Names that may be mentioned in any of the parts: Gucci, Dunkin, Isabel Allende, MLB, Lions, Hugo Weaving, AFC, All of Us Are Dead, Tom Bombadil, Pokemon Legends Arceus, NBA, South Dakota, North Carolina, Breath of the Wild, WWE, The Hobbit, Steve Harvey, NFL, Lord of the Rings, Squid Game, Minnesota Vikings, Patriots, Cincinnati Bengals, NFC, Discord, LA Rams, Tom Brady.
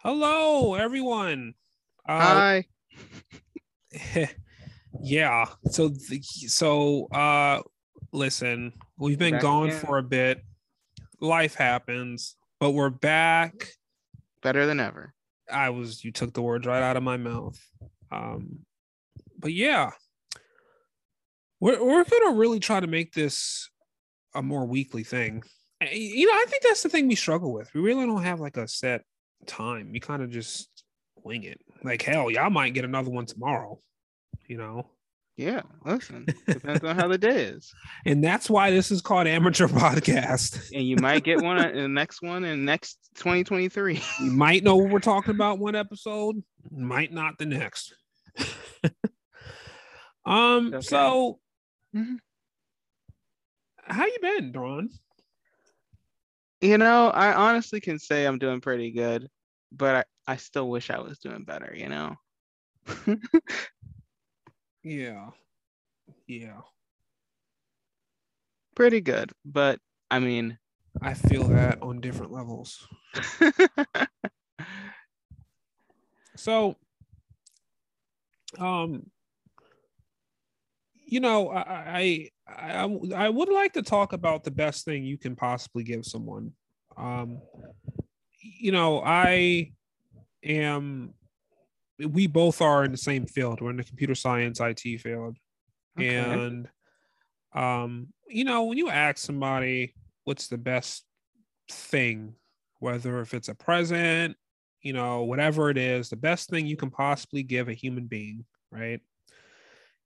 Hello, everyone. Hi. Yeah. So, listen, we've been gone for a bit. Life happens, but we're back. Better than ever. You took the words right out of my mouth. But yeah, we're going to really try to make this a more weekly thing. You know, I think that's the thing we struggle with. We really don't have like a set time. We kind of just wing it. Like, hell, y'all might get another one tomorrow, you know? Yeah, listen, depends on how the day is. And that's why this is called Amateur Podcast. And you might get one in the next one in next 2023. You might know what we're talking about one episode, might not the next. Okay. So how you been, Dawn? You know, I honestly can say I'm doing pretty good, but I still wish I was doing better, you know? Yeah. Pretty good, but I mean, I feel that on different levels. So, you know, I would like to talk about the best thing you can possibly give someone. You know, we both are in the same field. We're in the computer science IT field. Okay. And, you know, when you ask somebody what's the best thing, whether if it's a present, you know, whatever it is, the best thing you can possibly give a human being, right?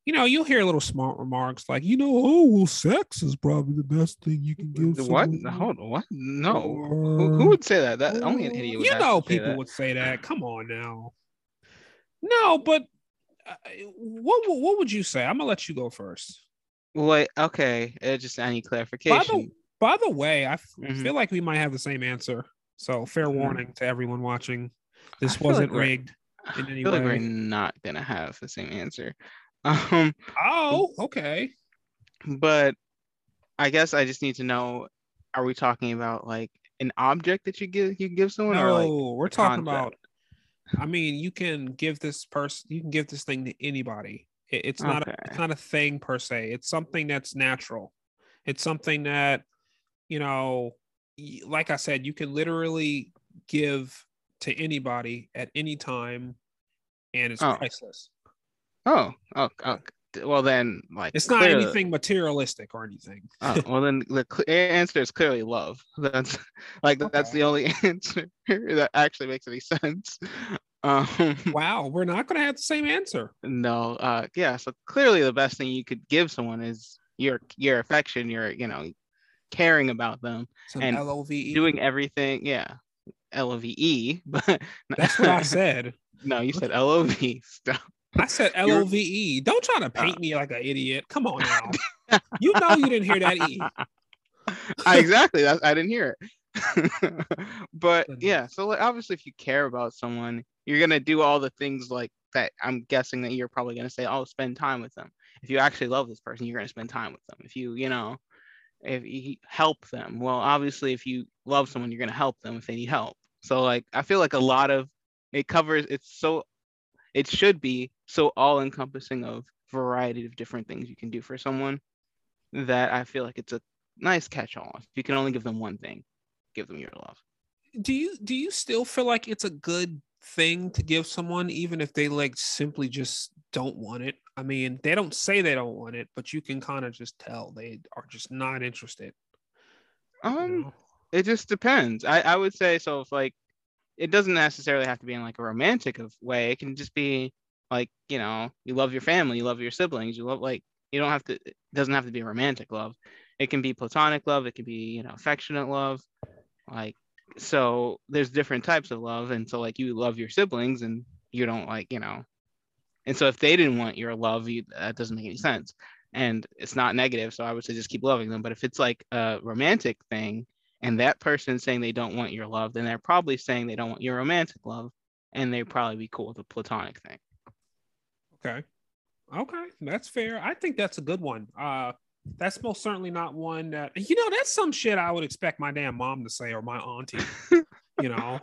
You know, you'll hear little smart remarks like, you know, oh, well, sex is probably the best thing you can give someone. What? Hold on, what? No. Who would say that? Only an idiot would say that. You know, people would say that. Come on now. No, but what would you say? I'm gonna let you go first. Wait, okay. Just any clarification. By the way, I feel like we might have the same answer. So fair warning to everyone watching. This wasn't like rigged in any way. I feel like we're not gonna have the same answer. Oh, okay. But I guess I just need to know: are we talking about like an object that you give someone? No, or like we're talking about. I mean, you can give this person, you can give this thing to anybody. It's not okay. It's not a thing per se. It's something that's natural. It's something that, you know, like I said, you can literally give to anybody at any time, and it's priceless. Oh, well then, like, it's not clearly anything materialistic or anything. Oh, well then, the answer is clearly love. That's like that's the only answer that actually makes any sense. Wow, we're not going to have the same answer. No, yeah. So clearly, the best thing you could give someone is your affection, your caring about them, and L-O-V-E. Doing everything. Yeah, L-O-V-E. But that's what I said. No, you said L-O-V. Stop. I said L-O-V-E. Don't try to paint me like an idiot. Come on now. You know you didn't hear that E. Exactly. I didn't hear it. But yeah, so like, obviously if you care about someone, you're going to do all the things like that. I'm guessing that you're probably going to say, oh, spend time with them. If you actually love this person, you're going to spend time with them. If you, if you help them. Well, obviously if you love someone, you're going to help them if they need help. So like, I feel like a lot of it covers, it should be so all-encompassing of variety of different things you can do for someone that I feel like it's a nice catch-all. If you can only give them one thing, give them your love. Do you still feel like it's a good thing to give someone, even if they like simply just don't want it? I mean, they don't say they don't want it, but you can kind of just tell they are just not interested. It just depends. I would say so. If like, it doesn't necessarily have to be in like a romantic way. It can just be like, you love your family, you love your siblings, you love it doesn't have to be romantic love. It can be platonic love. It can be, affectionate love. Like, so there's different types of love. And so like you love your siblings and you don't like, and so if they didn't want your love, that doesn't make any sense. And it's not negative. So I would say just keep loving them. But if it's like a romantic thing, and that person saying they don't want your love, then they're probably saying they don't want your romantic love, and they'd probably be cool with the platonic thing. Okay, that's fair. I think that's a good one. That's most certainly not one that, that's some shit I would expect my damn mom to say or my auntie. you know,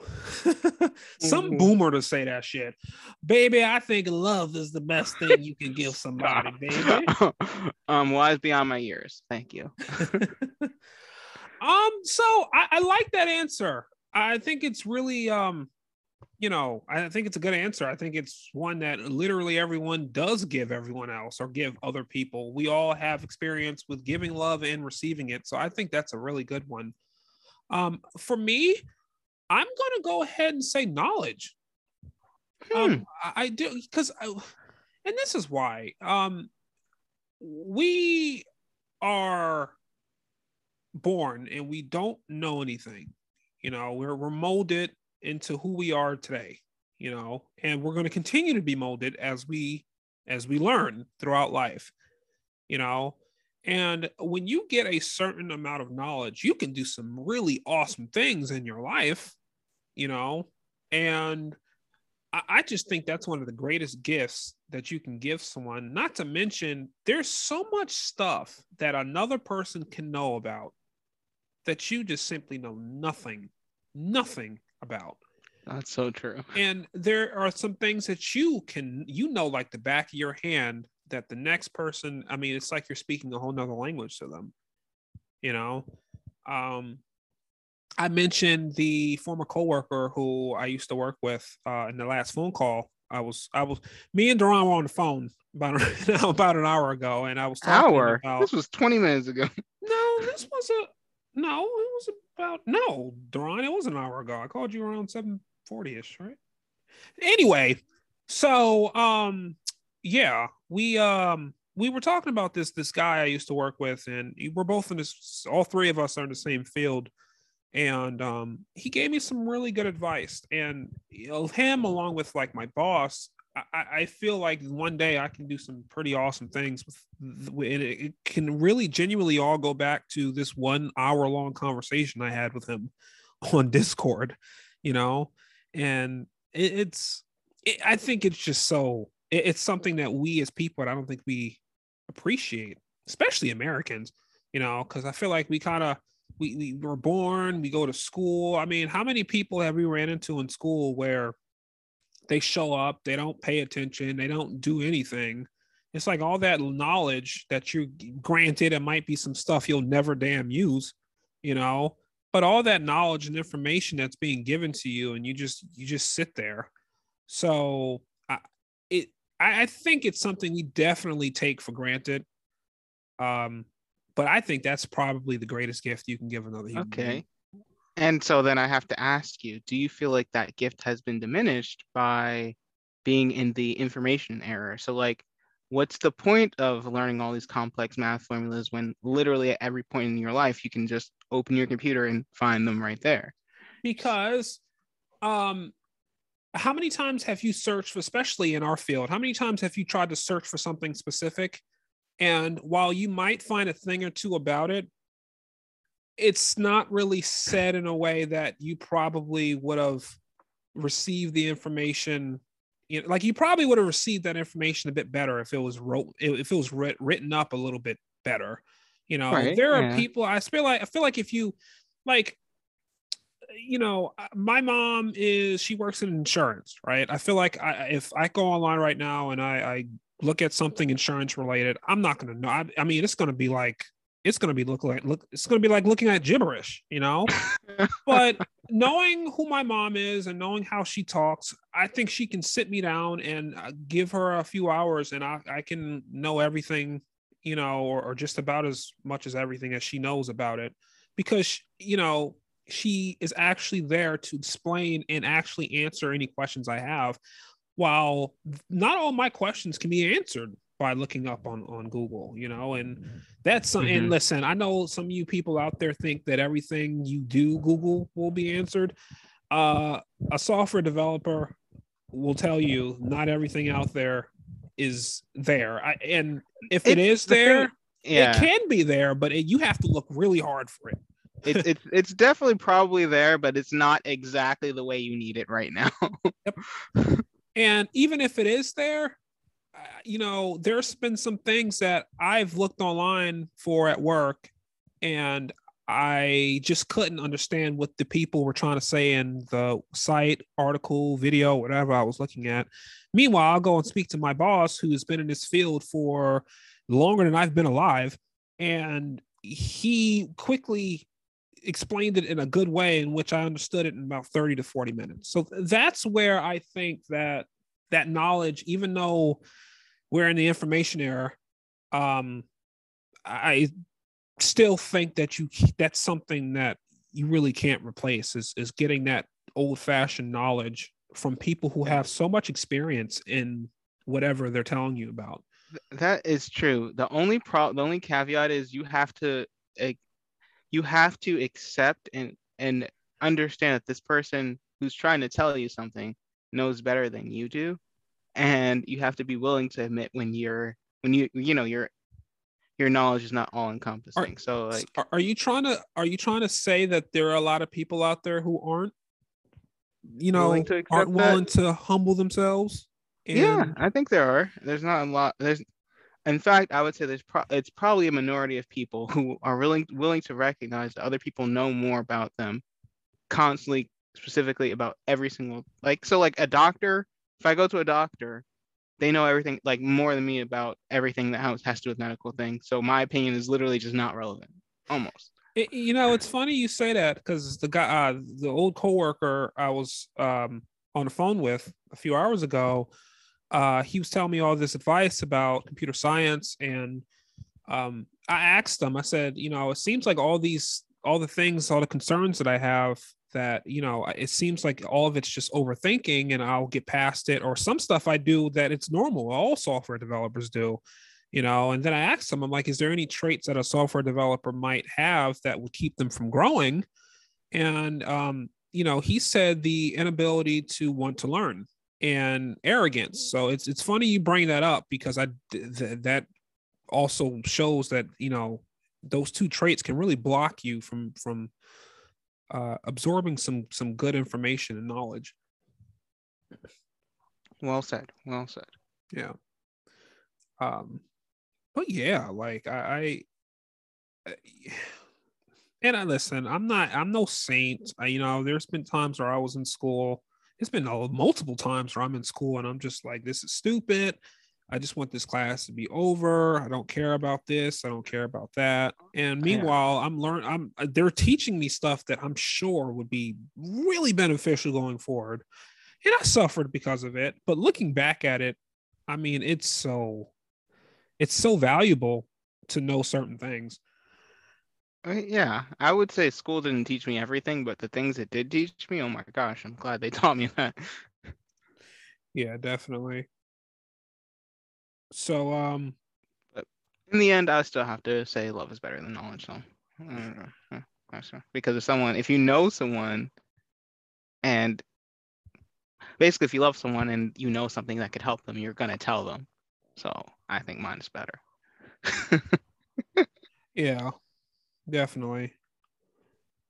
some boomer to say that shit. Baby, I think love is the best thing you can give somebody, baby. Wise beyond my years. Thank you. So I like that answer. I think it's really, you know, I think it's a good answer. I think it's one that literally everyone does give everyone else or give other people. We all have experience with giving love and receiving it. So I think that's a really good one. For me, I'm going to go ahead and say knowledge. I do, because, and this is why, we are born and we don't know anything. You know, we're molded into who we are today, you know, and we're going to continue to be molded as we learn throughout life, you know. And when you get a certain amount of knowledge, you can do some really awesome things in your life, you know. And I just think that's one of the greatest gifts that you can give someone. Not to mention, there's so much stuff that another person can know about that you just simply know nothing about. That's so true. And there are some things that you can, you know, like the back of your hand, that the next person, I mean, it's like you're speaking a whole nother language to them, you know. I mentioned the former coworker who I used to work with in the last phone call. I was me and Duran were on the phone about an hour ago, and I was talking about, this was 20 minutes ago. Duran, it was an hour ago. I called you around 7:40-ish, right? Anyway, so yeah, we were talking about this guy I used to work with, and we're both in this, all three of us are in the same field. And he gave me some really good advice, and, you know, him along with like my boss, I feel like one day I can do some pretty awesome things with, and it can really genuinely all go back to this 1 hour long conversation I had with him on Discord, you know. And I think it's just so, it's something that we as people, I don't think we appreciate, especially Americans, you know, because I feel like we kind of, we were born, we go to school. I mean, how many people have we ran into in school where they show up, they don't pay attention, they don't do anything? It's like all that knowledge that you, granted, it might be some stuff you'll never damn use, you know, but all that knowledge and information that's being given to you, and you just sit there. So I think it's something we definitely take for granted. But I think that's probably the greatest gift you can give another human being. And so then I have to ask you, do you feel like that gift has been diminished by being in the information era? So, like, what's the point of learning all these complex math formulas when literally at every point in your life, you can just open your computer and find them right there? Because how many times have you searched for, especially in our field, how many times have you tried to search for something specific? And while you might find a thing or two about it, it's not really said in a way that you probably would have received the information. You know, like, you probably would have received that information a bit better if it was written up a little bit better. You know, right, there are people, I feel like if you, like, you know, my mom she works in insurance, right? I feel like if I go online right now and I look at something insurance related, I'm not going to know. I mean, it's going to be like, it's going to be like looking at gibberish, you know. But knowing who my mom is and knowing how she talks, I think she can sit me down and give her a few hours, and I can know everything, you know, or just about as much as everything as she knows about it, because she, you know, she is actually there to explain and actually answer any questions I have. While not all my questions can be answered by looking up on Google, you know. And that's something. And listen, I know some of you people out there think that everything you do, Google will be answered. A software developer will tell you not everything out there is there. And if it is there, it can be there, but you have to look really hard for it. It's definitely probably there, but it's not exactly the way you need it right now. Yep. And even if it is there, you know, there's been some things that I've looked online for at work, and I just couldn't understand what the people were trying to say in the site, article, video, whatever I was looking at. Meanwhile, I'll go and speak to my boss, who's been in this field for longer than I've been alive. And he quickly explained it in a good way in which I understood it in about 30 to 40 minutes. So that's where I think that knowledge, even though we're in the information era, I still think that that's something that you really can't replace is getting that old fashioned knowledge from people who have so much experience in whatever they're telling you about. That is true. The only caveat is you have to accept and understand that this person who's trying to tell you something knows better than you do, and you have to be willing to admit when your knowledge is not all encompassing. Are you trying to say that there are a lot of people out there who aren't willing to humble themselves? And... Yeah, I think there are. There's not a lot. In fact, I would say it's probably a minority of people who are willing to recognize that other people know more about them constantly, specifically about every single, a doctor. If I go to a doctor, they know everything, more than me about everything that has to do with medical things. So my opinion is literally just not relevant, almost. It's funny you say that, because the guy, the old coworker I was on the phone with a few hours ago, he was telling me all this advice about computer science, and I asked him. I said, it seems like all the concerns that I have, that it seems like all of it's just overthinking, and I'll get past it, or some stuff I do that it's normal, all software developers do, and then I asked him, I'm like, is there any traits that a software developer might have that would keep them from growing? And he said the inability to want to learn and arrogance. So it's funny you bring that up, because that also shows that those two traits can really block you from absorbing some good information and knowledge. Well said. Yeah. But yeah, I listen, I'm no saint. There's been times where I was in school. It's been multiple times where I'm in school and I'm just like, this is stupid. I just want this class to be over. I don't care about this. I don't care about that. And meanwhile, they're teaching me stuff that I'm sure would be really beneficial going forward. And I suffered because of it, but looking back at it, I mean, it's so valuable to know certain things. Yeah, I would say school didn't teach me everything, but the things it did teach me, oh my gosh, I'm glad they taught me that. Yeah, definitely. So, but in the end, I still have to say love is better than knowledge. So, because if you know someone, and basically if you love someone and you know something that could help them, you're gonna tell them. So I think mine is better. Yeah, definitely.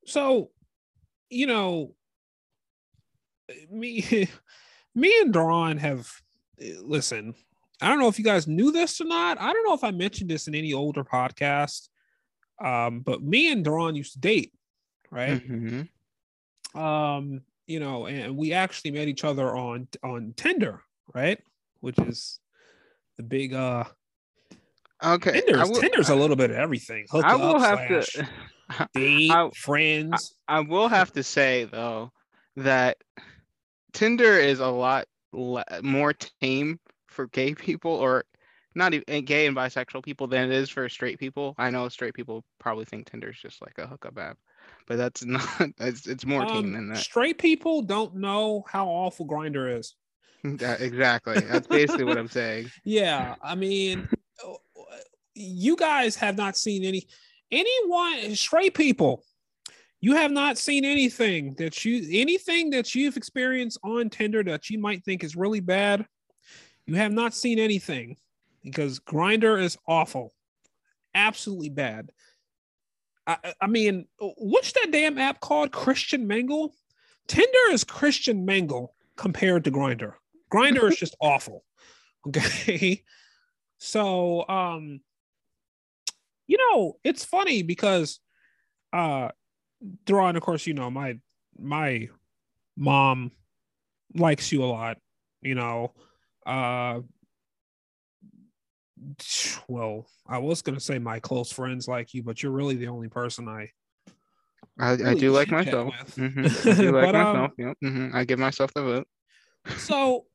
So, me and Daron have listened. I don't know if you guys knew this or not. I don't know if I mentioned this in any older podcast, but me and Daron used to date, right? Mm-hmm. And we actually met each other on Tinder, right? Which is the big okay. Tinder's a little bit of everything. Friends. I will have to say though that Tinder is a lot more tame for gay people, or not even gay and bisexual people, than it is for straight people. I know straight people probably think Tinder is just like a hookup app, but that's not. It's more tame than that. Straight people don't know how awful Grindr is. Exactly. That's basically what I'm saying. Yeah, I mean, you guys have not seen anyone straight people. You have not seen anything that you've experienced on Tinder that you might think is really bad. You have not seen anything, because Grindr is awful. Absolutely bad. I mean, what's that damn app called? Christian Mingle? Tinder is Christian Mingle compared to Grindr. Grindr is just awful. Okay. So, it's funny because Thrawn, of course, you know, my mom likes you a lot, you know. Well, I was gonna say my close friends like you, but you're really the only person I do like myself. Mm-hmm. I do like myself. Yep. Mm-hmm. I give myself the vote. So,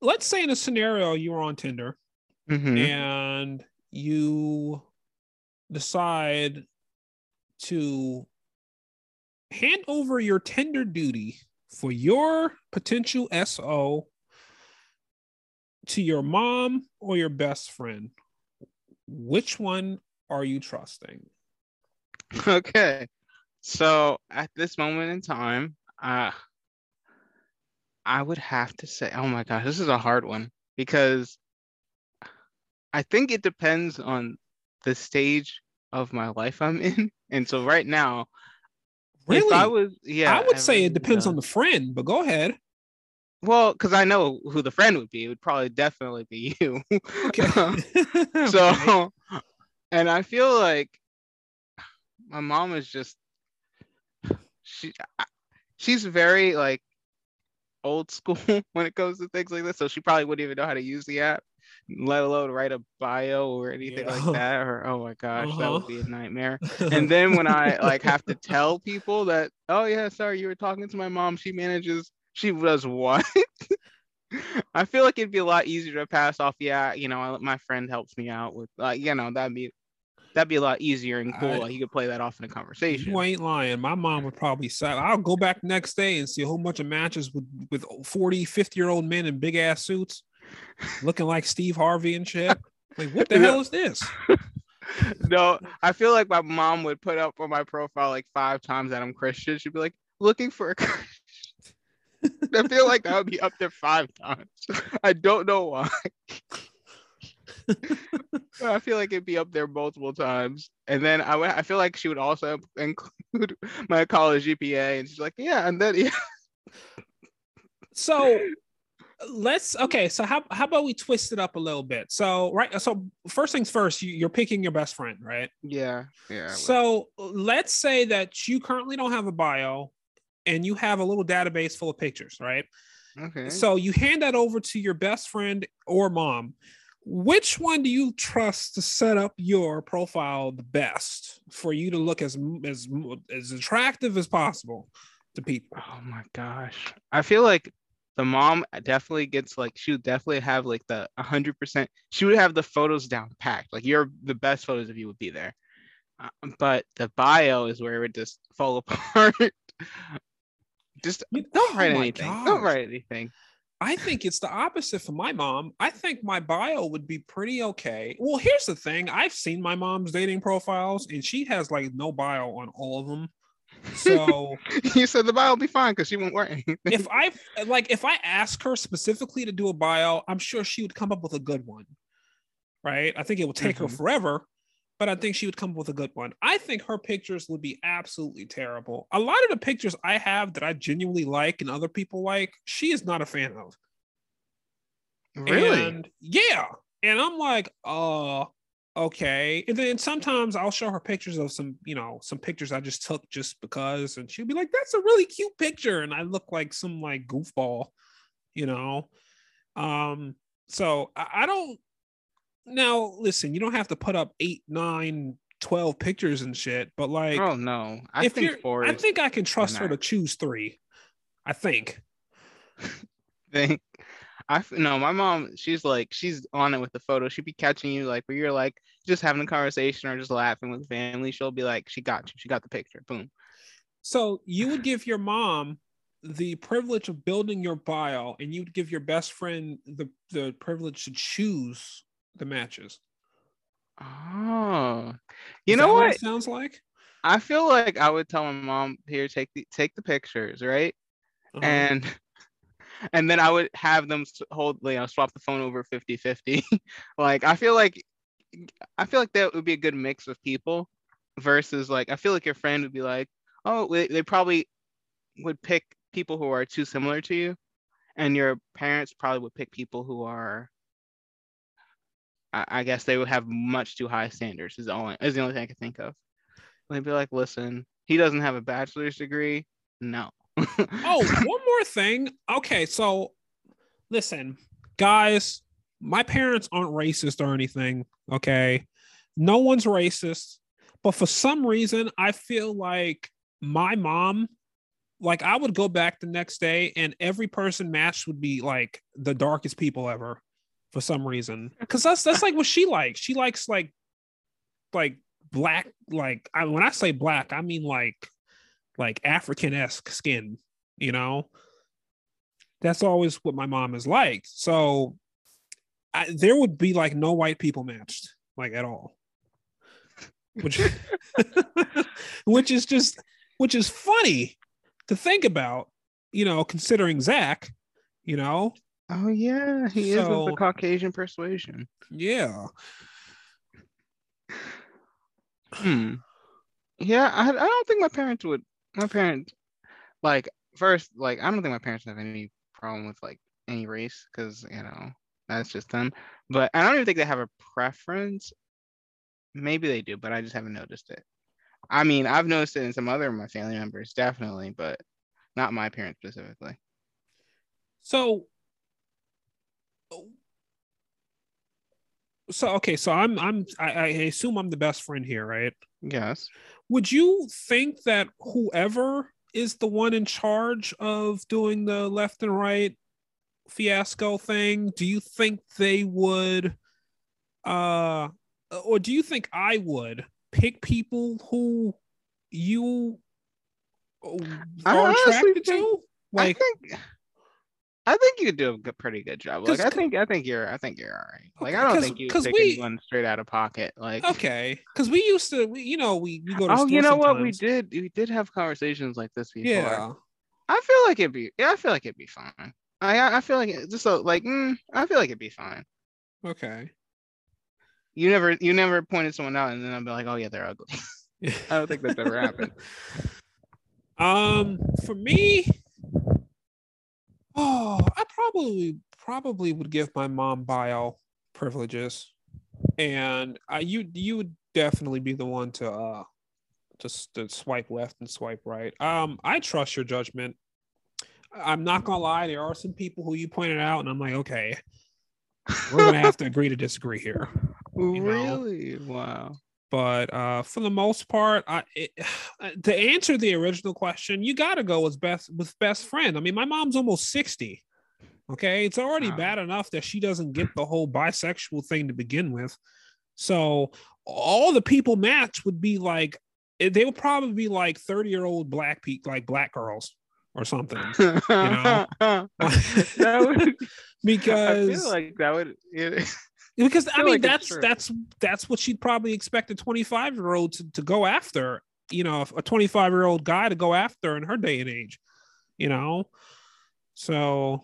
let's say in a scenario you were on Tinder, mm-hmm. and you decide to hand over your Tinder duty for your potential SO to your mom or your best friend. Which one are you trusting? Okay. So at this moment in time, I would have to say, oh my gosh, this is a hard one, because I think it depends on the stage of my life I'm in. And so right now, really, I would say it depends on the friend, but go ahead. Well, because I know who the friend would be. It would probably definitely be you. Okay. So, and I feel like my mom is just, she's very like old school when it comes to things like this. So she probably wouldn't even know how to use the app, let alone write a bio or anything like that. Or, oh my gosh, that would be a nightmare. And then when I like have to tell people that, oh yeah, sorry, you were talking to my mom. She does what? I feel like it'd be a lot easier to pass off. Yeah, you know, my friend helps me out with, like, you know, that'd be a lot easier and cool. Like, you could play that off in a conversation. You ain't lying. My mom would probably say, I'll go back next day and see a whole bunch of matches with 40, 50-year-old men in big ass suits looking like Steve Harvey and shit. Like, what the hell is this? No, I feel like my mom would put up on my profile like 5 times that I'm Christian. She'd be like, looking for a Christian. I feel like I would be up there 5 times. I don't know why. I feel like it'd be up there multiple times. And then I feel like she would also include my college GPA. And she's like, yeah, and then, yeah. So so how about we twist it up a little bit? So, right. So first things first, you're picking your best friend, right? Yeah. Yeah. So let's say that you currently don't have a bio and you have a little database full of pictures, right? Okay. So you hand that over to your best friend or mom. Which one do you trust to set up your profile the best for you to look as attractive as possible to people? Oh my gosh. I feel like the mom definitely gets like, she would definitely have like the 100%. She would have the photos down packed. Like the best photos of you would be there. But the bio is where it would just fall apart. Don't write anything. I think it's the opposite for my mom. I think my bio would be pretty okay. Well, here's the thing. I've seen my mom's dating profiles and she has like no bio on all of them. So you said the bio will be fine because she won't write anything. If I ask her specifically to do a bio, I'm sure she would come up with a good one. Right? I think it would take her forever, but I think she would come up with a good one. I think her pictures would be absolutely terrible. A lot of the pictures I have that I genuinely like and other people like, she is not a fan of. Really? And, yeah. And I'm like, okay. And then sometimes I'll show her pictures of some pictures I just took just because, and she'll be like, that's a really cute picture. And I look like some like goofball, you know? So I don't. Now, listen, you don't have to put up 8, 9, 12 pictures and shit, but like, oh no, I think I can trust her to choose 3. I think. My mom, she's like, she's on it with the photo. She'd be catching you like where you're like just having a conversation or just laughing with family. She'll be like, she got you. She got the picture. Boom. So you would give your mom the privilege of building your bio, and you'd give your best friend the privilege to choose the matches. Oh, you know what it sounds like? I feel like I would tell my mom, here, take the pictures, right? Uh-huh. And then I would have them swap the phone over 50-50. Like, I feel like that would be a good mix of people versus like, I feel like your friend would be like, oh, they probably would pick people who are too similar to you, and your parents probably would pick people who are, I guess they would have much too high standards is the only thing I can think of. And they'd be like, listen, he doesn't have a bachelor's degree. No. Oh, one more thing. Okay, so listen, guys, my parents aren't racist or anything. Okay. No one's racist. But for some reason, I feel like my mom, like I would go back the next day and every person matched would be like the darkest people ever for some reason. Because that's like what she likes. She likes like black, like when I say black, I mean like African-esque skin, you know? That's always what my mom is like. So there would be like no white people matched like at all. Which is funny to think about, you know, considering Zach, you know. Oh yeah, he is of the Caucasian persuasion. Yeah. Yeah, I don't think my parents would. My parents, like, first, like, I don't think my parents have any problem with like any race, because you know that's just them. But I don't even think they have a preference. Maybe they do, but I just haven't noticed it. I mean, I've noticed it in some other of my family members, definitely, but not my parents specifically. So okay, so I assume I'm the best friend here, right? Yes. Would you think that whoever is the one in charge of doing the left and right fiasco thing, do you think they would or do you think I would pick people who you are attracted to? Like, I think you do a pretty good job. Like, I think you're all right. Like, I don't think you take anyone straight out of pocket. Like, okay, because we used to, you know, we go to. Oh, you know what? We did have conversations like this before. Yeah. I feel like it'd be fine. I feel like it, just so, like I feel like it'd be fine. Okay. You never pointed someone out and then I'd be like, oh yeah, they're ugly. I don't think that's ever happened. For me, I probably would give my mom bio privileges, and you would definitely be the one to just to swipe left and swipe right. I trust your judgment. I'm not gonna lie, there are some people who you pointed out, and I'm like, okay, we're gonna have to agree to disagree here. You know? Really? Wow. But for the most part, to answer the original question, you got to go with best friend. I mean, my mom's almost 60. Okay, it's already bad enough that she doesn't get the whole bisexual thing to begin with. So all the people matched would be like, they would probably be like 30-year-old black girls or something. You know, because I feel like that would. Because I mean, like that's what she'd probably expect a 25-year-old to go after, you know, a 25-year-old guy to go after in her day and age, you know. So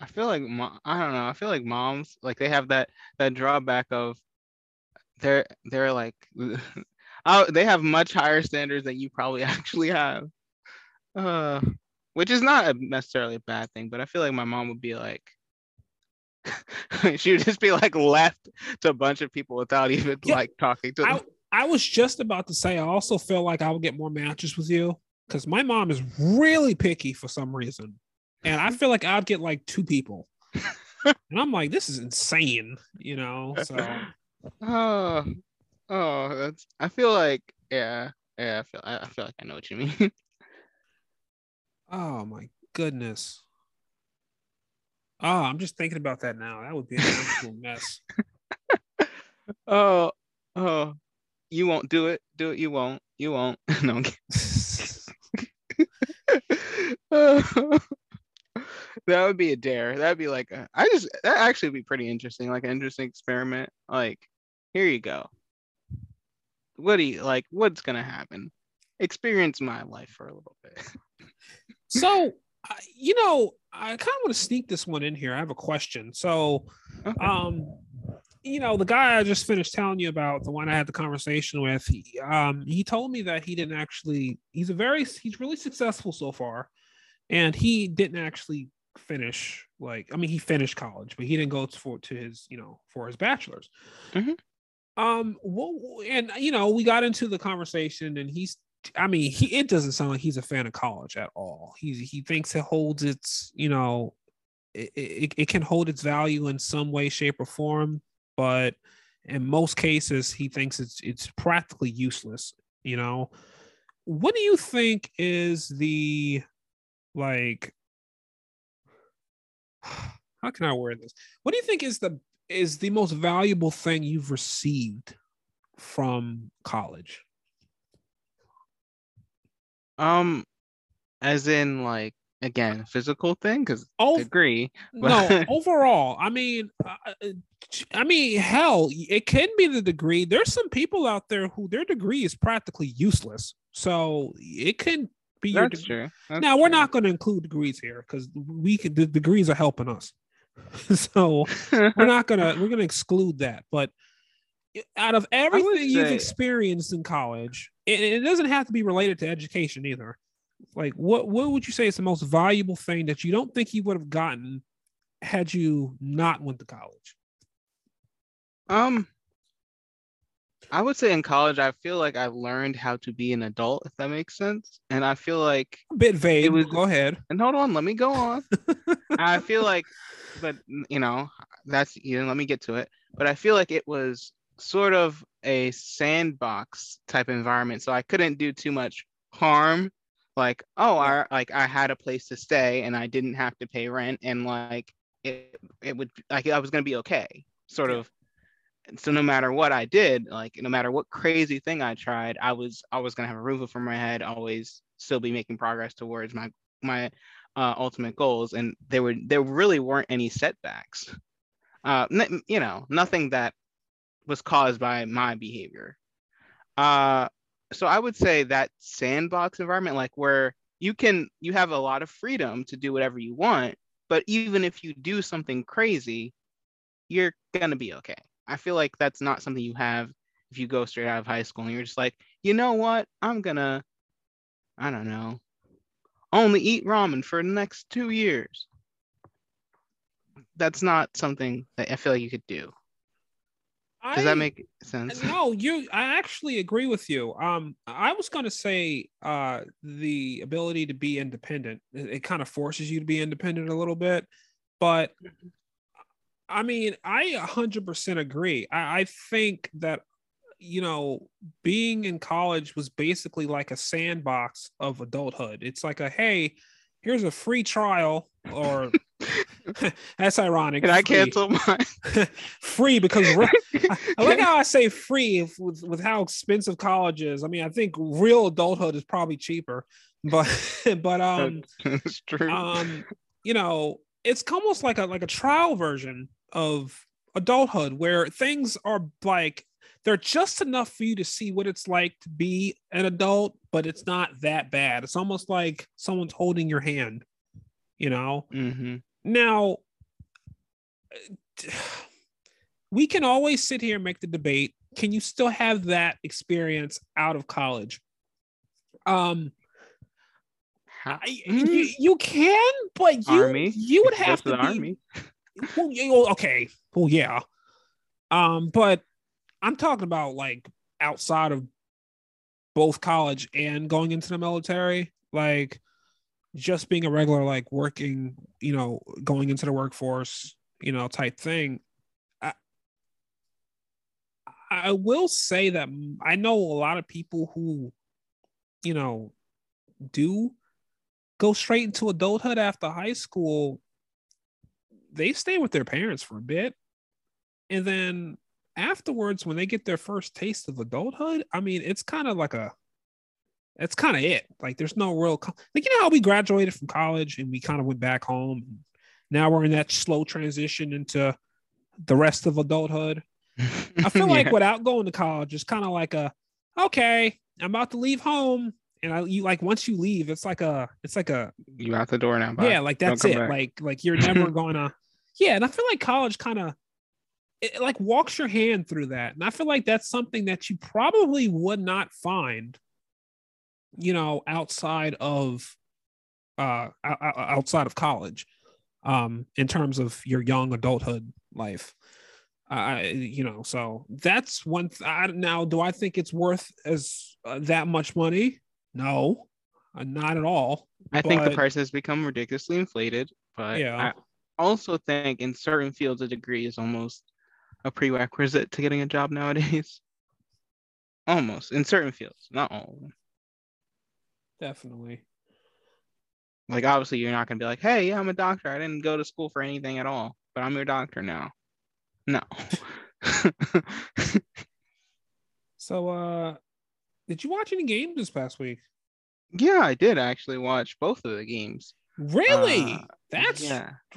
I feel like I don't know. I feel like moms, like, they have that drawback of they're like, they have much higher standards than you probably actually have, which is not necessarily a bad thing. But I feel like my mom would be like. She would just be like left to a bunch of people without even like talking to them. I was just about to say, I also feel like I would get more matches with you because my mom is really picky for some reason. And I feel like I'd get like two people. And I'm like, this is insane, you know? So. That's, I feel like, yeah, I feel like I know what you mean. Oh my goodness. Oh, I'm just thinking about that now. That would be an actual mess. Oh, you won't do it. Do it. You won't. No. That would be a dare. That'd be like that actually would be pretty interesting. Like an interesting experiment. Like, here you go. What do you like? What's gonna happen? Experience my life for a little bit. So. You know, I kind of want to sneak this one in here. I have a question. So, okay. You know, the guy I just finished telling you about, the one I had the conversation with, he told me that he didn't actually, he's really successful so far. And he didn't actually finish, like, I mean, he finished college, but he didn't go for his bachelor's. Mm-hmm. And you know, we got into the conversation, and it doesn't sound like he's a fan of college at all. He thinks it holds its, you know, it can hold its value in some way, shape, or form, but in most cases, he thinks it's practically useless. You know, what do you think is the, like, how can I word this? What do you think is the most valuable thing you've received from college? As in, like, again, physical thing, because I agree. But... No, overall, I mean, hell, it can be the degree. There's some people out there who their degree is practically useless. So it can be your degree. Now, we're not going to include degrees here because the degrees are helping us. So we're going to exclude that. But out of everything you've experienced in college, it doesn't have to be related to education either. Like, what would you say is the most valuable thing that you don't think you would have gotten had you not went to college? I would say in college, I feel like I learned how to be an adult, if that makes sense. And I feel like a bit vague. Go ahead. And hold on, let me go on. I feel like, but you know, that's, you know, let me get to it. But I feel like it was sort of a sandbox type environment, so I couldn't do too much harm. Like, I had a place to stay and I didn't have to pay rent, and like it would, like, I was gonna be okay, sort of. So no matter what I did, like no matter what crazy thing I tried, I was gonna have a roof over my head, always still be making progress towards my ultimate goals, and there really weren't any setbacks. You know, nothing that was caused by my behavior. So I would say that sandbox environment, like where you have a lot of freedom to do whatever you want, but even if you do something crazy, you're going to be okay. I feel like that's not something you have if you go straight out of high school and you're just like, you know what? I'm going to, I don't know, only eat ramen for the next 2 years. That's not something that I feel like you could do. Does that make sense? No, I actually agree with you. I was going to say the ability to be independent. It kind of forces you to be independent a little bit. But, I mean, I 100% agree. I think that, you know, being in college was basically like a sandbox of adulthood. It's like hey, here's a free trial, or... That's ironic. Can I cancel mine? Free, because I like how I say free with how expensive college is. I mean, I think real adulthood is probably cheaper, but that's true. You know, it's almost like a trial version of adulthood where things are like they're just enough for you to see what it's like to be an adult, but it's not that bad. It's almost like someone's holding your hand, you know. Mm-hmm. Now, we can always sit here and make the debate. Can you still have that experience out of college? You can, but you would have to be... Army. Well, okay. Well, yeah. But I'm talking about like outside of both college and going into the military, like... just being a regular, like working, you know, going into the workforce, you know, type thing. I will say that I know a lot of people who, you know, do go straight into adulthood after high school. They stay with their parents for a bit. And then afterwards, when they get their first taste of adulthood, I mean, it's kind of like that's kind of it. Like, there's no real... Like, you know how we graduated from college and we kind of went back home? And now we're in that slow transition into the rest of adulthood. I feel like without going to college, it's kind of like okay, I'm about to leave home. And you like, once you leave, it's like you're out the door now. Bye. Yeah, like, that's it. Back. Like you're never gonna... Yeah, and I feel like college kind of... It like walks your hand through that. And I feel like that's something that you probably would not find... you know, outside of college, in terms of your young adulthood life. So that's one. Do I think it's worth as that much money? No, not at all. I think the price has become ridiculously inflated, but yeah. I also think in certain fields, a degree is almost a prerequisite to getting a job nowadays. Almost in certain fields, not all of them. Definitely. Like, obviously, you're not going to be like, hey, yeah, I'm a doctor. I didn't go to school for anything at all, but I'm your doctor now. No. So, did you watch any games this past week? Yeah, I did actually watch both of the games. Really? That's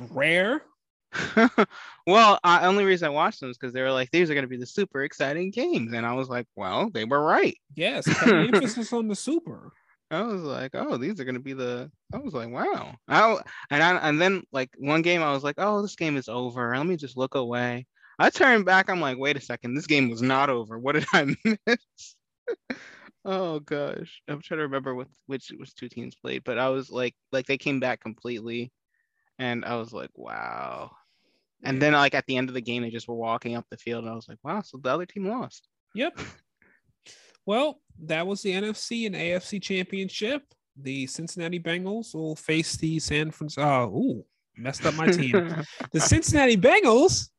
rare. Well, the only reason I watched them is because they were like, these are going to be the super exciting games. And I was like, well, they were right. Yes, emphasis on the super. I was like, oh, these are going to be the... I was like, wow. And then, like, one game I was like, oh, this game is over. Let me just look away. I turned back. I'm like, wait a second. This game was not over. What did I miss? Oh, gosh. I'm trying to remember which two teams played. But I was like they came back completely. And I was like, wow. And then, like, at the end of the game, they just were walking up the field. And I was like, wow, so the other team lost. Yep. Well, that was the NFC and AFC championship. The Cincinnati Bengals will face the San Francisco. Messed up my team. The Cincinnati Bengals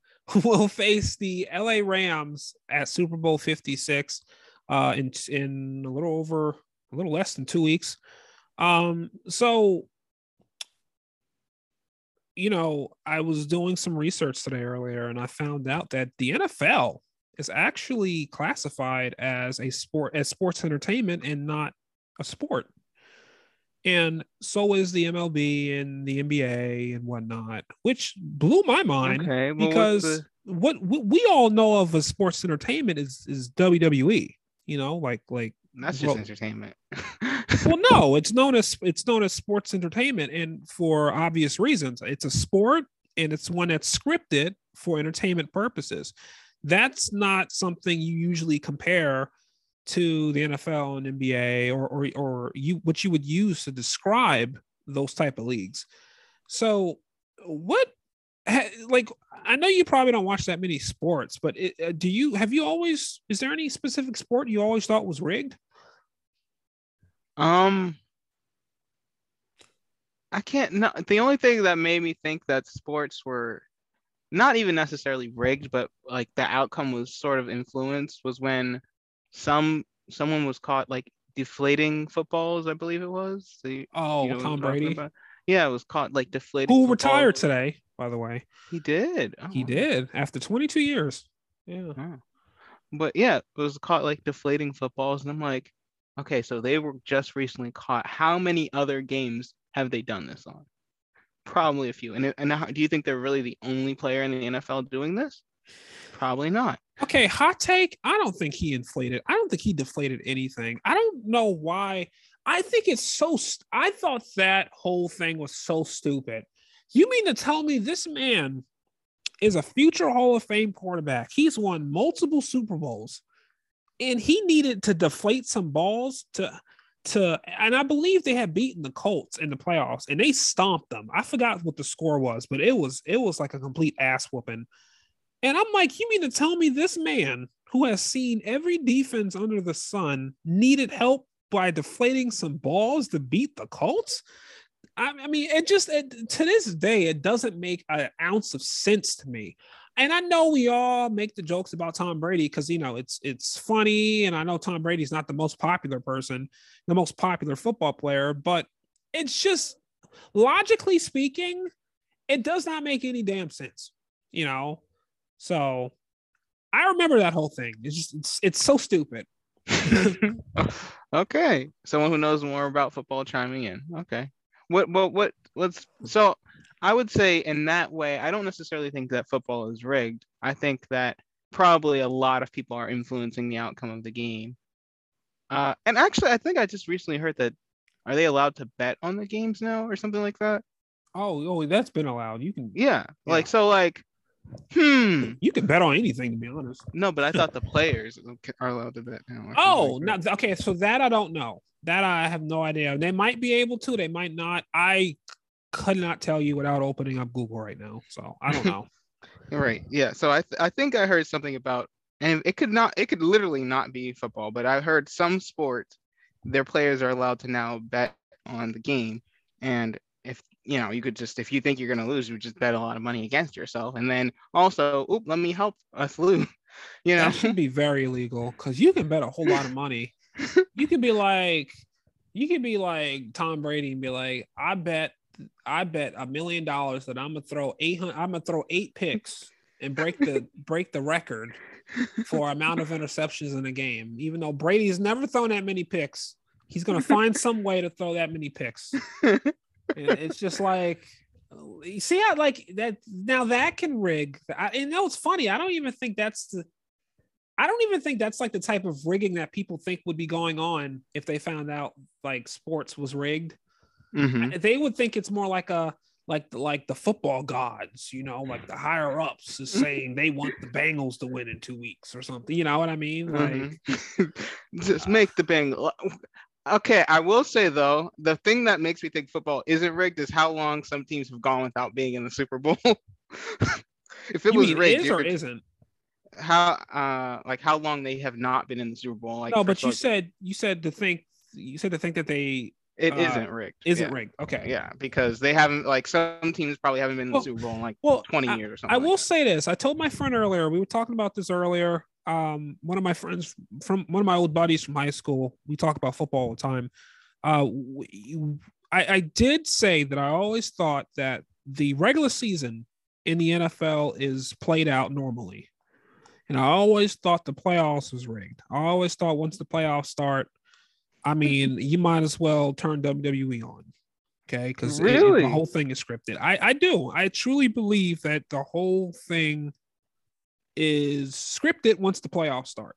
will face the LA Rams at Super Bowl 56 in a little less than 2 weeks. So, I was doing some research today earlier, and I found out that the NFL is actually classified as a sport, as sports entertainment, and not a sport. And so is the MLB and the NBA and whatnot, which blew my mind. Okay, well, because what we all know of as sports entertainment is WWE, like that's just entertainment. Well, no, it's known as sports entertainment. And for obvious reasons, it's a sport, and it's one that's scripted for entertainment purposes. That's not something you usually compare to the NFL and NBA or what you would use to describe those type of leagues. So I know you probably don't watch that many sports, but is there any specific sport you always thought was rigged? I can't, no, the only thing that made me think that sports were not even necessarily rigged, but like the outcome was sort of influenced, was when someone was caught like deflating footballs, I believe it was. Tom Brady. Yeah, it was caught like deflating. Who retired today, by the way. He did. Oh. He did after 22 years. Yeah. Oh. But yeah, it was caught like deflating footballs, and I'm like, okay, so they were just recently caught. How many other games have they done this on? Probably a few. And how, do you think they're really the only player in the NFL doing this? Probably not. Okay, hot take. I don't think he deflated anything. I don't know why. I thought that whole thing was so stupid. You mean to tell me this man is a future Hall of Fame quarterback? He's won multiple Super Bowls, and he needed to deflate some balls to, and I believe they had beaten the Colts in the playoffs, and they stomped them. I forgot what the score was, but it was like a complete ass whooping. And I'm like, you mean to tell me this man who has seen every defense under the sun needed help by deflating some balls to beat the Colts? I mean, to this day, it doesn't make an ounce of sense to me. And I know we all make the jokes about Tom Brady because, it's funny. And I know Tom Brady's not the most popular person, the most popular football player, but it's just logically speaking, it does not make any damn sense, So I remember that whole thing. It's so stupid. Okay. Someone who knows more about football chiming in. Okay. So I would say in that way, I don't necessarily think that football is rigged. I think that probably a lot of people are influencing the outcome of the game. And actually, I think I just recently heard that, are they allowed to bet on the games now or something like that? Oh, that's been allowed. You can. Yeah. You can bet on anything, to be honest. No, but I thought the players are allowed to bet now. Okay. So that I don't know. That I have no idea. They might be able to. They might not. I could not tell you without opening up Google right now. So I don't know. Right. Yeah. So I think I heard something about, and it could literally not be football, but I heard some sports, their players are allowed to now bet on the game. And if, you know, you could just, if you think you're going to lose, you just bet a lot of money against yourself. And then also, oop, let me help us lose. You know, that should be very illegal because you can bet a whole lot of money. You could be like Tom Brady and be like, I bet $1 million that I'm gonna throw 800. I'm gonna throw 8 picks and break the record for amount of interceptions in a game. Even though Brady's never thrown that many picks, he's gonna find some way to throw that many picks. And it's just like, you see, I like that. Now that can rig. And no, it's funny. I don't even think that's like the type of rigging that people think would be going on if they found out like sports was rigged. Mm-hmm. They would think it's more like the football gods, you know, like the higher ups is saying they want the Bengals to win in 2 weeks or something. You know what I mean? Mm-hmm. Like, just make the Bengals. Okay, I will say though, the thing that makes me think football isn't rigged is how long some teams have gone without being in the Super Bowl. If it was rigged, is or isn't? How like how long they have not been in the Super Bowl? Like, no, but you said to think that they. It isn't rigged. Isn't rigged. Okay. Yeah, because they haven't, like, some teams probably haven't been in the Super Bowl in like 20 years or something. I will say this. I told my friend earlier, we were talking about this earlier. One of my friends from one of my old buddies from high school, we talk about football all the time. I did say that I always thought that the regular season in the NFL is played out normally. And I always thought the playoffs was rigged. I always thought once the playoffs start, I mean, you might as well turn WWE on, okay? Because really? The whole thing is scripted. I do. I truly believe that the whole thing is scripted once the playoffs start.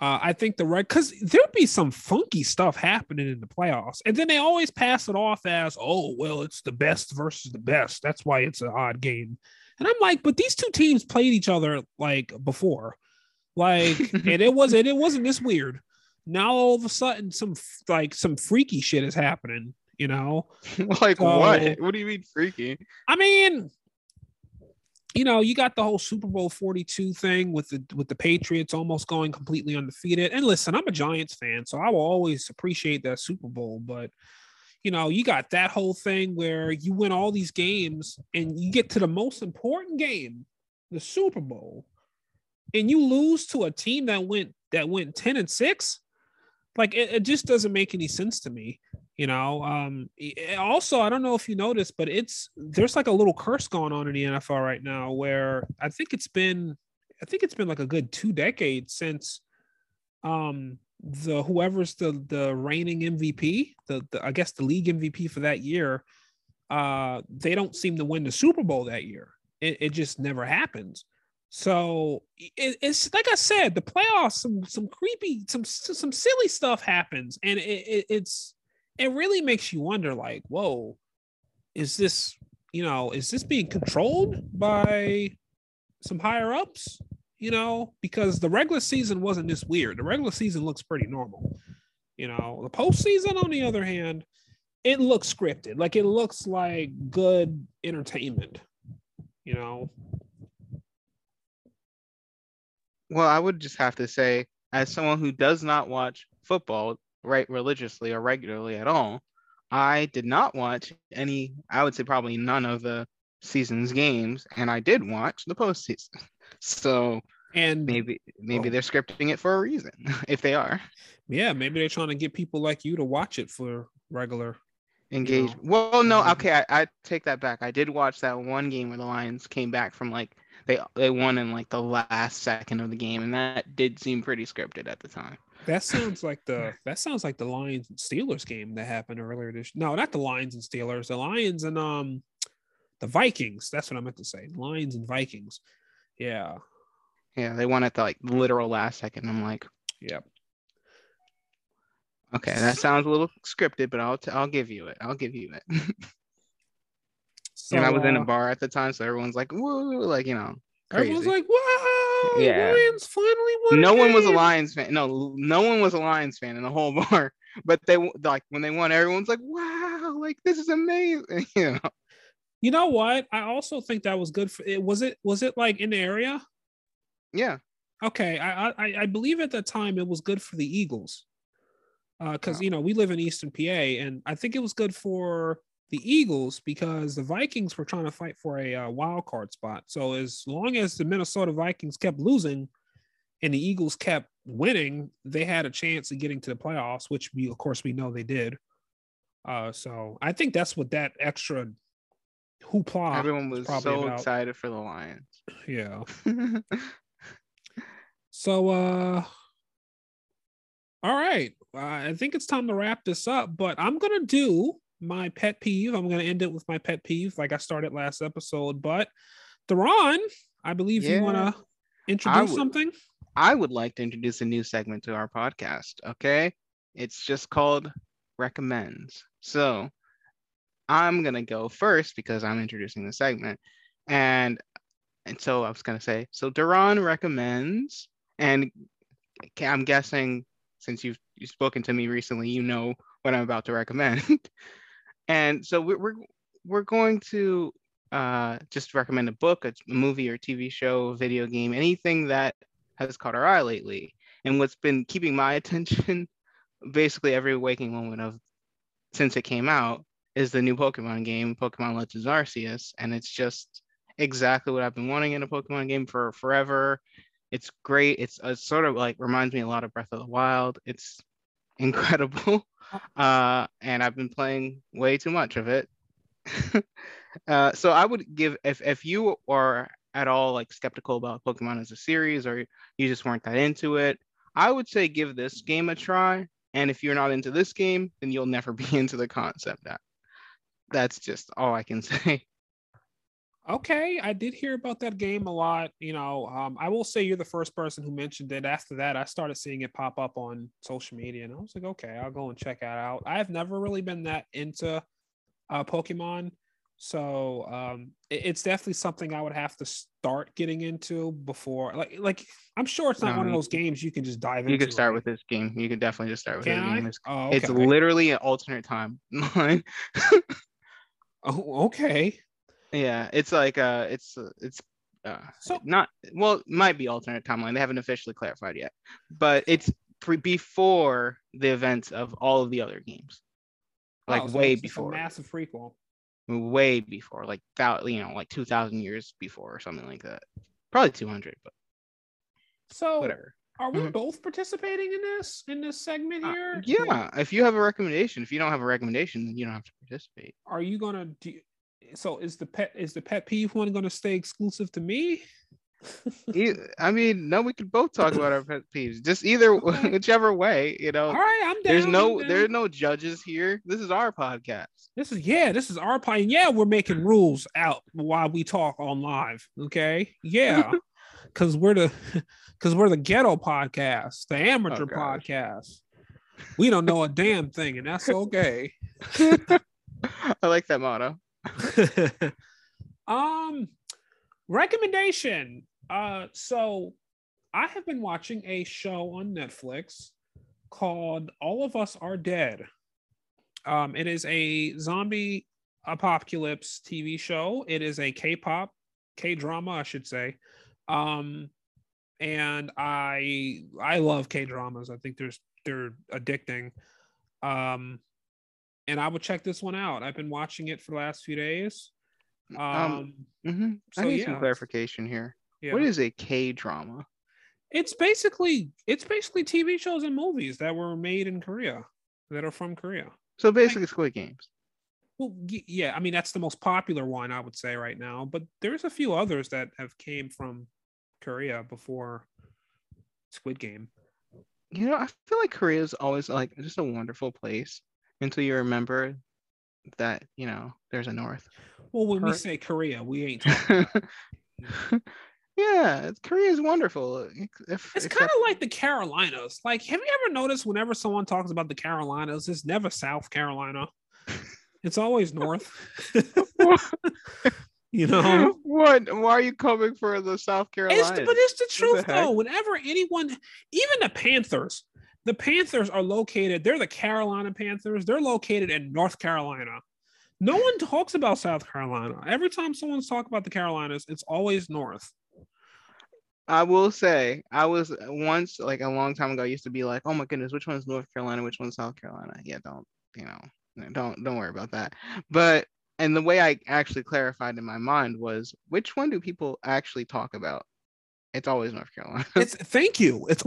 I think because there'd be some funky stuff happening in the playoffs, and then they always pass it off as, oh, well, it's the best versus the best. That's why it's an odd game. And I'm like, but these two teams played each other like before, like, and it wasn't this weird. Now all of a sudden, some freaky shit is happening, you know? Like, so, what? What do you mean freaky? I mean, you know, you got the whole Super Bowl 42 thing with the Patriots almost going completely undefeated. And listen, I'm a Giants fan, so I will always appreciate that Super Bowl. But, you know, you got that whole thing where you win all these games and you get to the most important game, the Super Bowl, and you lose to a team that went 10-6. Like, it just doesn't make any sense to me, you know? Also, I don't know if you noticed, but there's like a little curse going on in the NFL right now where I think it's been like a good 2 decades since whoever's the reigning MVP, I guess the league MVP for that year, they don't seem to win the Super Bowl that year. It just never happens. So it's like I said, the playoffs, some creepy, some silly stuff happens, and it really makes you wonder, like, whoa, is this being controlled by some higher ups? You know, because the regular season wasn't this weird. The regular season looks pretty normal. You know, the postseason, on the other hand, it looks scripted. Like, it looks like good entertainment. You know. Well, I would just have to say, as someone who does not watch football religiously or regularly at all, I did not watch any, I would say probably none of the season's games, and I did watch the postseason. So, and maybe they're scripting it for a reason, if they are. Yeah, maybe they're trying to get people like you to watch it for regular engagement. You know. Well, no, okay, I take that back. I did watch that one game where the Lions came back from like, They won in like the last second of the game, and that did seem pretty scripted at the time. That sounds like the Lions and Steelers game that happened earlier this. No, not the Lions and Steelers. The Lions and the Vikings. That's what I meant to say. Lions and Vikings. Yeah. Yeah, they won at the like literal last second. I'm like, yep. Okay, that sounds a little scripted, but I'll give you it. I'll give you it. So, and I was in a bar at the time, so everyone's like, "Woo!" Like, you know, crazy. Everyone's like, "Wow!" Yeah. Lions finally won. No one was a Lions fan. No one was a Lions fan in the whole bar. But they, like, when they won, everyone's like, "Wow!" Like, this is amazing. You know. You know what? I also think that was good for it. Was it like in the area? Yeah. Okay. I believe at that time it was good for the Eagles. Because, you know, we live in Eastern PA, and I think it was good for the Eagles because the Vikings were trying to fight for a wild card spot. So as long as the Minnesota Vikings kept losing and the Eagles kept winning, they had a chance of getting to the playoffs, which we, of course, we know they did. So I think that's what that extra hoopla. Everyone was so about. Excited for the Lions. Yeah. So, all right. I think it's time to wrap this up, but I'm going to do my pet peeve. I'm going to end it with my pet peeve like I started last episode. But Theron, I believe you want to introduce something? I would like to introduce a new segment to our podcast, okay? It's just called Recommends. So I'm going to go first because I'm introducing the segment. And so I was going to say, so Theron recommends, and I'm guessing since you've spoken to me recently, you know what I'm about to recommend. And so we're going to just recommend a book, a movie or TV show, video game, anything that has caught our eye lately. And what's been keeping my attention basically every waking moment of since it came out is the new Pokemon game, Pokemon Legends Arceus. And it's just exactly what I've been wanting in a Pokemon game for forever. It's great. It's sort of like reminds me a lot of Breath of the Wild. It's incredible. And I've been playing way too much of it. So I would give, if you are at all like skeptical about Pokemon as a series, or you just weren't that into it, I would say give this game a try. And if you're not into this game, then you'll never be into the concept. That's just all I can say. Okay, I did hear about that game a lot. You know, I will say you're the first person who mentioned it. After that, I started seeing it pop up on social media, and I was like, okay, I'll go and check that out. I've never really been that into Pokemon, so it's definitely something I would have to start getting into before. Like I'm sure it's not one of those games you can just dive into. You could start with this game. You could definitely just start with this game. Oh, okay. It's literally an alternate timeline. Oh, okay. Yeah, it's like it's so, not well. It might be alternate timeline. They haven't officially clarified yet, but it's before the events of all of the other games, like so way before. A massive prequel. Way before, like 2,000 years before or something like that. Probably 200, but so whatever. Are we both participating in this segment here? Yeah. If you have a recommendation, if you don't have a recommendation, then you don't have to participate. Are you gonna do? So is the pet peeve one going to stay exclusive to me? I mean, no, we could both talk about our pet peeves. Just whichever way, you know. All right, I'm down. There are no judges here. This is our podcast. This is our podcast. Yeah, we're making rules out while we talk on live. Okay, yeah, because we're the ghetto podcast, the amateur podcast. We don't know a damn thing, and that's okay. I like that motto. Recommendation. So I have been watching a show on Netflix called All of Us Are Dead. It is a zombie apocalypse TV show. It is a K-drama, I should say. And I love K-dramas. I think they're addicting. And I would check this one out. I've been watching it for the last few days. So I need some clarification here. Yeah. What is a K-drama? It's basically TV shows and movies that were made in Korea, that are from Korea. So basically, like, Squid Games. Well, yeah. I mean, that's the most popular one I would say right now. But there's a few others that have came from Korea before Squid Game. You know, I feel like Korea is always like just a wonderful place. Until you remember that, you know, there's a North. Well, when we say Korea, we ain't talking about. Yeah, Korea is wonderful. It's kind of like the Carolinas. Like, have you ever noticed whenever someone talks about the Carolinas, it's never South Carolina. It's always North. You know what? Why are you coming for the South Carolina? But it's the truth, though. Whenever anyone, even the Panthers. The Panthers are located, they're the Carolina Panthers. They're located in North Carolina. No one talks about South Carolina. Every time someone's talking about the Carolinas, it's always North. I will say, I was once, like a long time ago, I used to be like, oh my goodness, which one's North Carolina? Which one's South Carolina? Yeah, don't, you know, don't worry about that. But, and the way I actually clarified in my mind was, which one do people actually talk about? It's always North Carolina. It's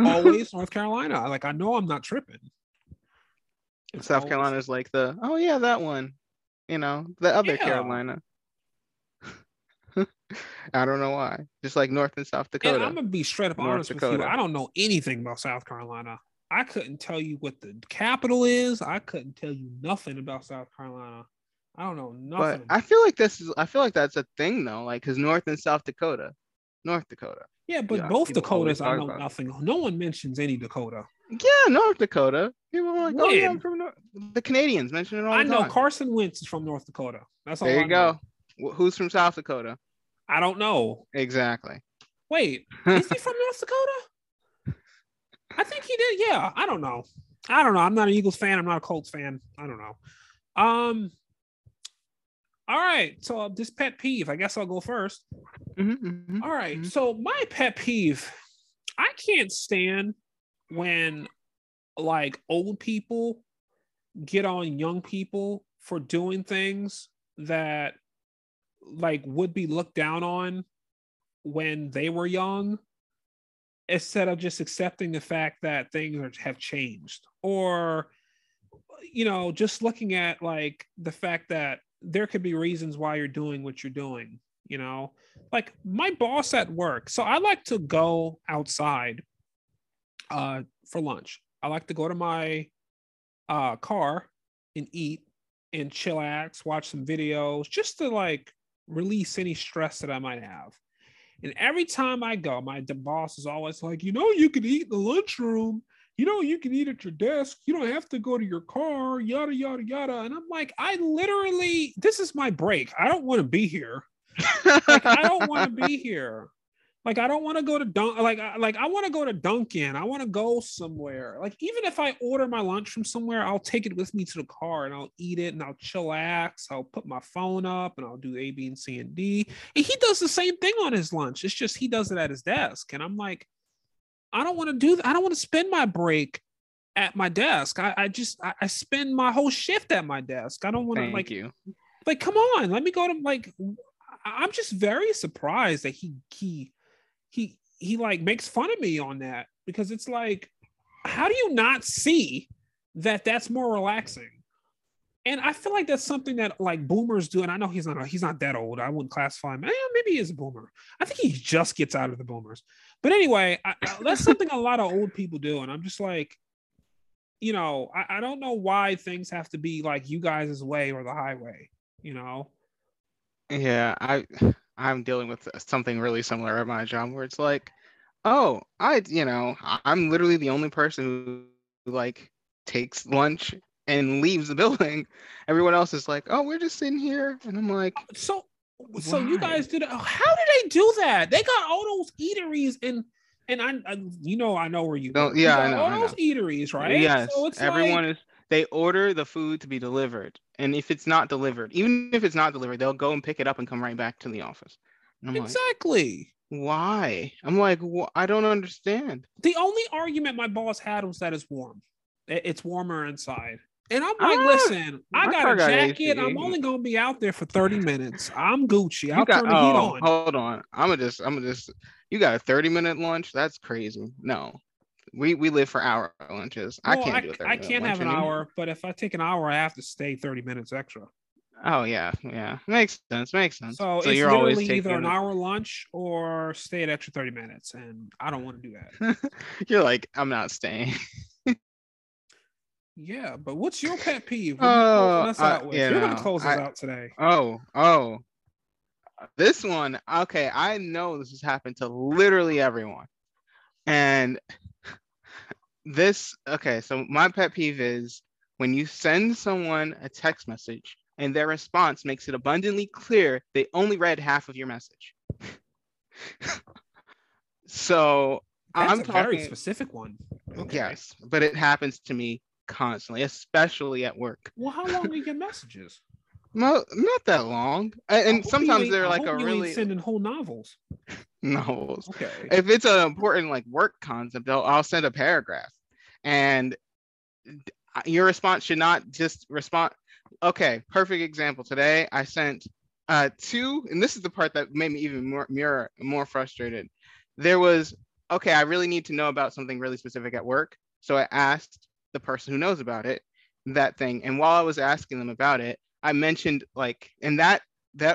always North Carolina. Like, I know I'm not tripping. It's South Carolina's like the, oh yeah, that one, you know, the other Carolina. I don't know why. Just like North and South Dakota. And I'm gonna be straight up honest with you. I don't know anything about South Carolina. I couldn't tell you what the capital is. I couldn't tell you nothing about South Carolina. I don't know nothing. But I feel like this is. I feel like that's a thing though. Like, because North and South Dakota, North Dakota. Yeah, but yeah, both Dakotas, I know nothing. No one mentions any Dakota. Yeah, North Dakota. People are like, when? Oh yeah, I'm from North. The Canadians mention it all the time. I know Carson Wentz is from North Dakota. That's all. There you go. Who's from South Dakota? I don't know. Exactly. Wait, is he from North Dakota? I think he did. Yeah, I don't know. I don't know. I'm not an Eagles fan. I'm not a Colts fan. I don't know. All right. So this pet peeve, I guess I'll go first. All right. So my pet peeve, I can't stand when like old people get on young people for doing things that like would be looked down on when they were young, instead of just accepting the fact that things have changed, or, you know, just looking at like the fact that there could be reasons why you're doing what you're doing, you know, like my boss at work. So I like to go outside for lunch. I like to go to my car and eat and chillax, watch some videos, just to like release any stress that I might have. And every time I go, my boss is always like, you know, you can eat in the lunchroom. You know, you can eat at your desk. You don't have to go to your car, yada, yada, yada. And I'm like, I literally, this is my break. I don't want to be here. Like, I don't want to be here. Like, I don't want to go to I want to go to Dunkin. I want to go somewhere. Like, even if I order my lunch from somewhere, I'll take it with me to the car and I'll eat it and I'll chillax. I'll put my phone up and I'll do A, B, and C, and D. And he does the same thing on his lunch. It's just he does it at his desk. And I'm like, I don't want to do that. I don't want to spend my break at my desk. I spend my whole shift at my desk. I don't want to like, come on, let me go to like, I'm just very surprised that he like makes fun of me on that, because it's like, how do you not see that that's more relaxing? And I feel like that's something that like boomers do. And I know he's not that old. I wouldn't classify him. Maybe he is a boomer. I think he just gets out of the boomers. But anyway, that's something a lot of old people do. And I'm just like, you know, I don't know why things have to be like you guys' way or the highway, you know? Yeah, I'm dealing with something really similar at my job where it's like, oh, I'm literally the only person who like takes lunch and leaves the building. Everyone else is like, oh, we're just sitting here. And I'm like, so you guys did it. How did they do that? They got all those eateries and I you know, I know where you go. Yeah, I know. All those eateries, right? Yes. So it's everyone like, they order the food to be delivered. And if it's not delivered, they'll go and pick it up and come right back to the office. Exactly. Like, why? I'm like, I don't understand. The only argument my boss had was that it's warm. It's warmer inside. And I'm like, listen, I got a jacket. I'm only going to be out there for 30 minutes. I'm Gucci. I'll turn the heat on. Hold on. I'm going to just, you got a 30-minute lunch? That's crazy. No. We live for hour lunches. Well, I can't have an hour, but if I take an hour, I have to stay 30 minutes extra. Oh yeah, makes sense. So it's you're always taking either an hour lunch or stay an extra 30 minutes, and I don't want to do that. You're like, I'm not staying. Yeah, but what's your pet peeve? You're gonna close us out today. Oh, this one. Okay, I know this has happened to literally everyone, and. So my pet peeve is when you send someone a text message and their response makes it abundantly clear they only read half of your message. So that's a very specific one. Okay. Yes, but it happens to me constantly, especially at work. Well, how long are your messages? No, not that long. And sometimes they're like a really sending whole novels. Novels. Okay. If it's an important like work concept, I'll send a paragraph, and your response should not just respond. Okay, perfect example. Today I sent two, and this is the part that made me even more frustrated. There was okay. I really need to know about something really specific at work, so I asked the person who knows about it that thing. And while I was asking them about it, I mentioned like, and that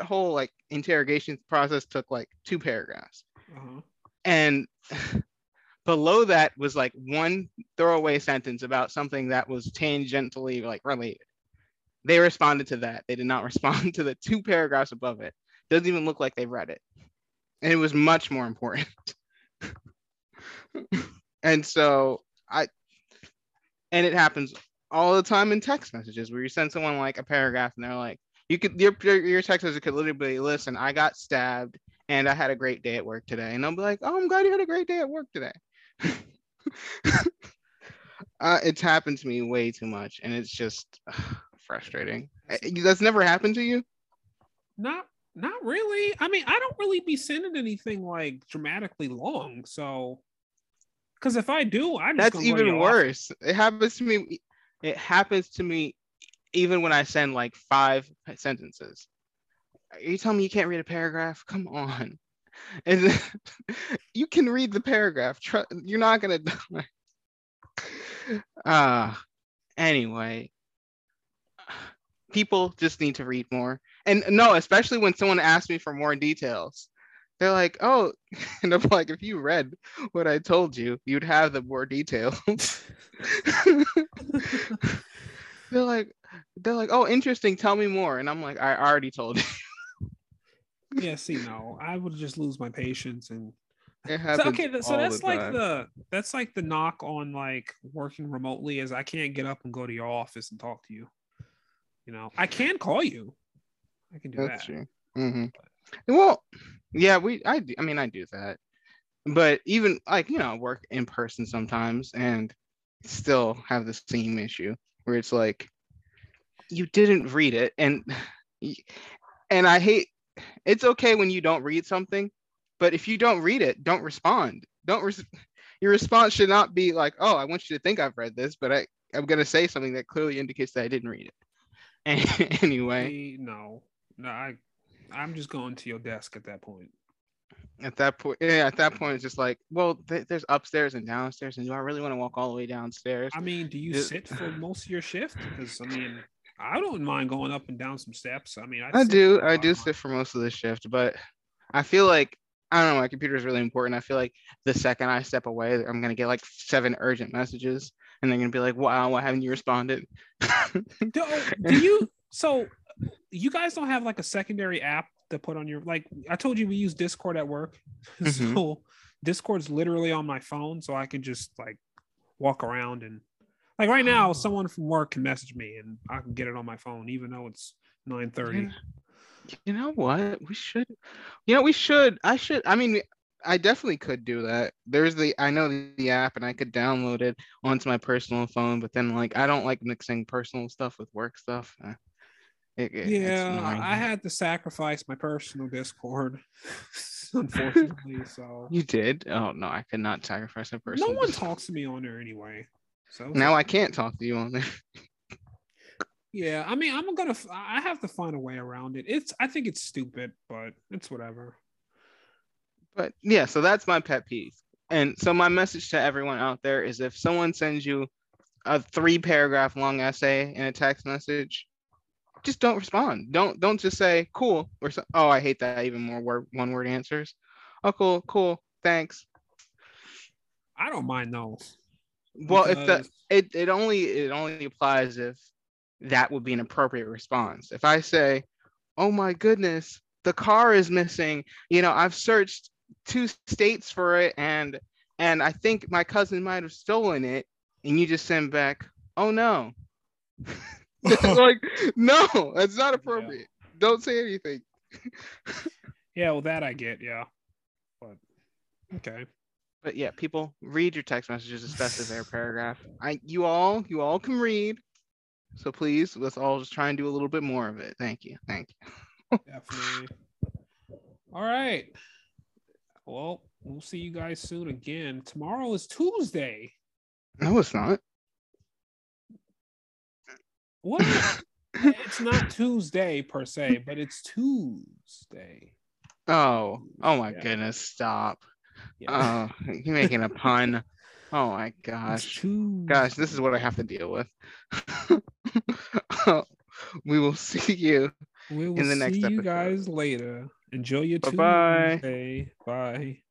whole like interrogation process took like two paragraphs. Uh-huh. And below that was like one throwaway sentence about something that was tangentially like related. They responded to that. They did not respond to the two paragraphs above it. Doesn't even look like they read it. And it was much more important. And so and it happens all the time in text messages where you send someone like a paragraph and they're like, you could your text message could literally listen, I got stabbed and I had a great day at work today. And I'll be like, oh, I'm glad you had a great day at work today. It's happened to me way too much. And it's just frustrating. That's never happened to you? Not really. I mean, I don't really be sending anything like dramatically long. So, because if I do, I'm just that's even worse. Off. It happens to me. It happens to me even when I send like five sentences. Are you telling me you can't read a paragraph? Come on. And you can read the paragraph. You're not gonna die. Anyway, people just need to read more. And no, especially when someone asks me for more details. They're like, oh, and I'm like, if you read what I told you, you'd have the more details. They're like, oh, interesting. Tell me more. And I'm like, I already told you. Yeah, see, no, I would just lose my patience. And it happens so that's like the knock on like working remotely is I can't get up and go to your office and talk to you. You know, I can call you. I can do that's that. True. Mm-hmm. Well, yeah, I do that, but even like, you know, work in person sometimes and still have the same issue where it's like, you didn't read it. And I hate, it's okay when you don't read something, but if you don't read it, don't respond. Your response should not be like, oh, I want you to think I've read this, but I'm going to say something that clearly indicates that I didn't read it. And anyway. No, I'm just going to your desk at that point. At that point, it's just like, well, there's upstairs and downstairs, and do I really want to walk all the way downstairs? I mean, do you sit for most of your shift? Because I mean, I don't mind going up and down some steps. I mean, I do sit for most of the shift, but I feel like I don't know. My computer is really important. I feel like the second I step away, I'm gonna get like 7 urgent messages, and they're gonna be like, "Wow, why haven't you responded?" So you guys don't have like a secondary app to put on your, like I told you we use Discord at work. Mm-hmm. So Discord's literally on my phone, so I can just like walk around and like right now someone from work can message me and I can get it on my phone even though it's 9:30. You know what? I definitely could do that. I know the app and I could download it onto my personal phone, but then like I don't like mixing personal stuff with work stuff. I had to sacrifice my personal Discord, unfortunately. So you did? Oh no, I could not sacrifice a personal. No one talks to me on there anyway. So now I can't talk to you on there. Yeah, I mean, I have to find a way around it. I think it's stupid, but it's whatever. But yeah, so that's my pet peeve. And so my message to everyone out there is, if someone sends you a 3-paragraph long essay in a text message, just don't respond. Don't just say cool or oh, I hate that even more one-word answers. Oh, cool, thanks. I don't mind those. Well, because it only applies if that would be an appropriate response. If I say, oh my goodness, the car is missing. You know, I've searched 2 states for it, and I think my cousin might have stolen it. And you just send back, oh no. Like, no, that's not appropriate. Yeah. Don't say anything. Yeah, well, that I get, yeah. But okay. But yeah, people, read your text messages, especially their paragraph. You all can read. So please, let's all just try and do a little bit more of it. Thank you. Definitely. All right. Well, we'll see you guys soon again. Tomorrow is Tuesday. No, it's not. What? It's not Tuesday per se, but it's Tuesday. Oh my goodness! Stop. Yeah. Oh, you're making a pun. Oh my gosh. Gosh, this is what I have to deal with. We will see you in the next episode. We will see you guys later. Enjoy your Tuesday. Bye.